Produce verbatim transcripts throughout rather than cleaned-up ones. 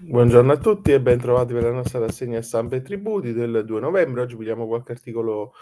Buongiorno a tutti e ben trovati per la nostra rassegna Stampa e Tributi del due novembre. Oggi vediamo qualche articolo,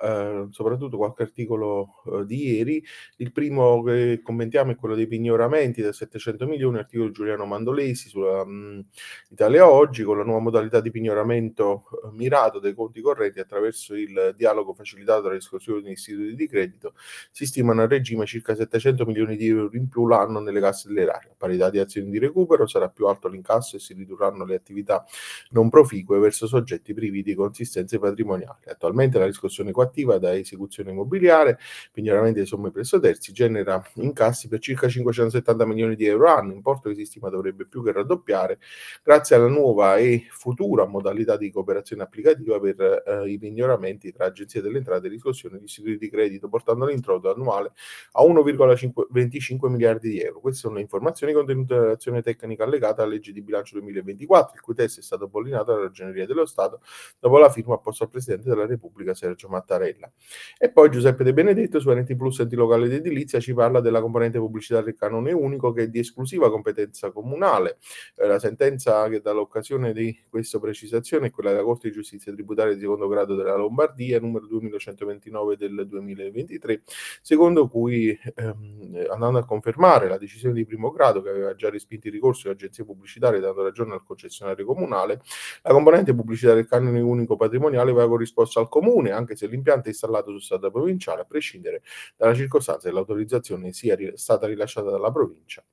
eh, soprattutto qualche articolo eh, di ieri. Il primo che commentiamo è quello dei pignoramenti da settecento milioni, articolo di Giuliano Mandolesi sulla mh, Italia Oggi, con la nuova modalità di pignoramento eh, mirato dei conti correnti attraverso il dialogo facilitato tra le esclusioni degli istituti di credito. Si stimano a regime circa settecento milioni di euro in più l'anno nelle casse dell'erario. A parità di azioni di recupero sarà più alto l'incasso e si ridurranno le attività non proficue verso soggetti privi di consistenze patrimoniali. Attualmente la riscossione coattiva da esecuzione immobiliare, pignoramenti di somme presso terzi, genera incassi per circa cinquecentosettanta milioni di euro all'anno, importo che si stima dovrebbe più che raddoppiare grazie alla nuova e futura modalità di cooperazione applicativa per eh, i pignoramenti tra agenzie delle entrate e riscossione di istituti di credito, portando l'introito annuale a uno virgola venticinque miliardi di euro. Queste sono le informazioni contenute nella relazione tecnica allegata alla legge di bilancio duemilaventiquattro, il cui testo è stato bollinato dalla Ragioneria dello Stato dopo la firma apposta al Presidente della Repubblica Sergio Mattarella. E poi Giuseppe De Benedetto su Nt Plus enti locale ed edilizia ci parla della componente pubblicità del canone unico, che è di esclusiva competenza comunale. Eh, la sentenza che dà l'occasione di questa precisazione è quella della Corte di Giustizia Tributaria di secondo grado della Lombardia, numero duemilacentoventinove del duemilaventitré, secondo cui ehm, andando a confermare la decisione di primo grado che aveva già respinto il ricorso dell'agenzia pubblicitaria dando ragione al concessionario comunale, la componente pubblicità del canone unico patrimoniale va corrisposta al comune, anche se l'impianto è installato su strada provinciale, a prescindere dalla circostanza che l'autorizzazione sia stata rilasciata dalla provincia.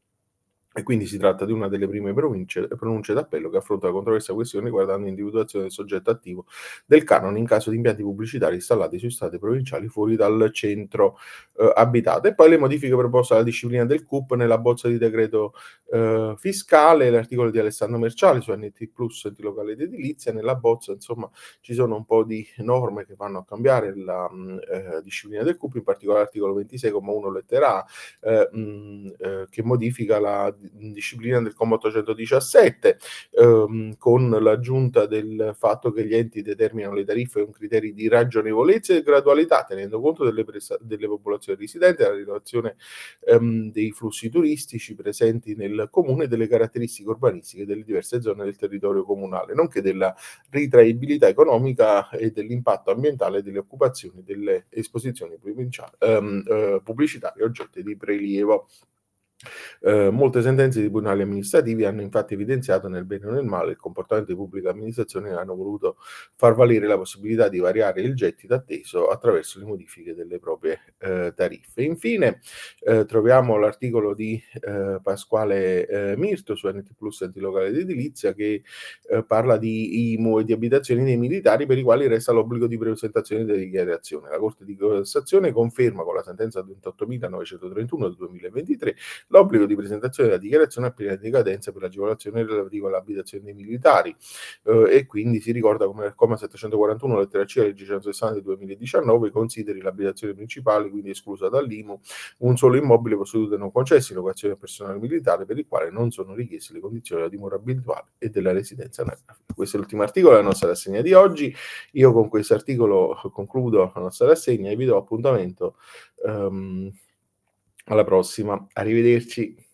E quindi si tratta di una delle prime province, pronunce d'appello che affronta la controversa questione riguardando l'individuazione del soggetto attivo del canone in caso di impianti pubblicitari installati su strade provinciali fuori dal centro eh, abitato. E poi le modifiche proposte alla disciplina del Cup nella bozza di decreto eh, fiscale, l'articolo di Alessandro Merciari su Nt Plus enti locale ed edilizia. Nella bozza, insomma, ci sono un po' di norme che vanno a cambiare la mh, eh, disciplina del Cup, in particolare l'articolo ventisei comma uno lettera A, eh, mh, eh, che modifica la disciplina del comma ottocentodiciassette ehm, con l'aggiunta del fatto che gli enti determinano le tariffe con criteri di ragionevolezza e gradualità, tenendo conto delle, presa- delle popolazioni residenti, della rilevazione ehm, dei flussi turistici presenti nel comune e delle caratteristiche urbanistiche delle diverse zone del territorio comunale, nonché della ritraibilità economica e dell'impatto ambientale delle occupazioni delle esposizioni ehm, eh, pubblicitarie oggetti di prelievo. Eh, molte sentenze di tribunali amministrativi hanno infatti evidenziato nel bene o nel male il comportamento di pubblica amministrazione e hanno voluto far valere la possibilità di variare il gettito atteso attraverso le modifiche delle proprie eh, tariffe. Infine eh, troviamo l'articolo di eh, Pasquale eh, Mirto su Nt Plus enti locale ed edilizia, che eh, parla di Imu e di abitazioni dei militari, per i quali resta l'obbligo di presentazione delle dichiarazioni. La Corte di Cassazione conferma con la sentenza ventottomila novecentotrentuno del duemilaventitré l'obbligo di presentazione della dichiarazione a piena decadenza per l'agevolazione relativa all'abitazione dei militari, eh, e quindi si ricorda come il comma settecentoquarantuno lettera C del centosessanta del duemiladiciannove consideri l'abitazione principale, quindi esclusa dall'I M U, un solo immobile posseduto e non concesso in locazione a personale militare per il quale non sono richieste le condizioni della dimora abituale e della residenza anagrafica. Questo è l'ultimo articolo della nostra rassegna di oggi. Io con questo articolo concludo la nostra rassegna e vi do appuntamento ehm, alla prossima, arrivederci.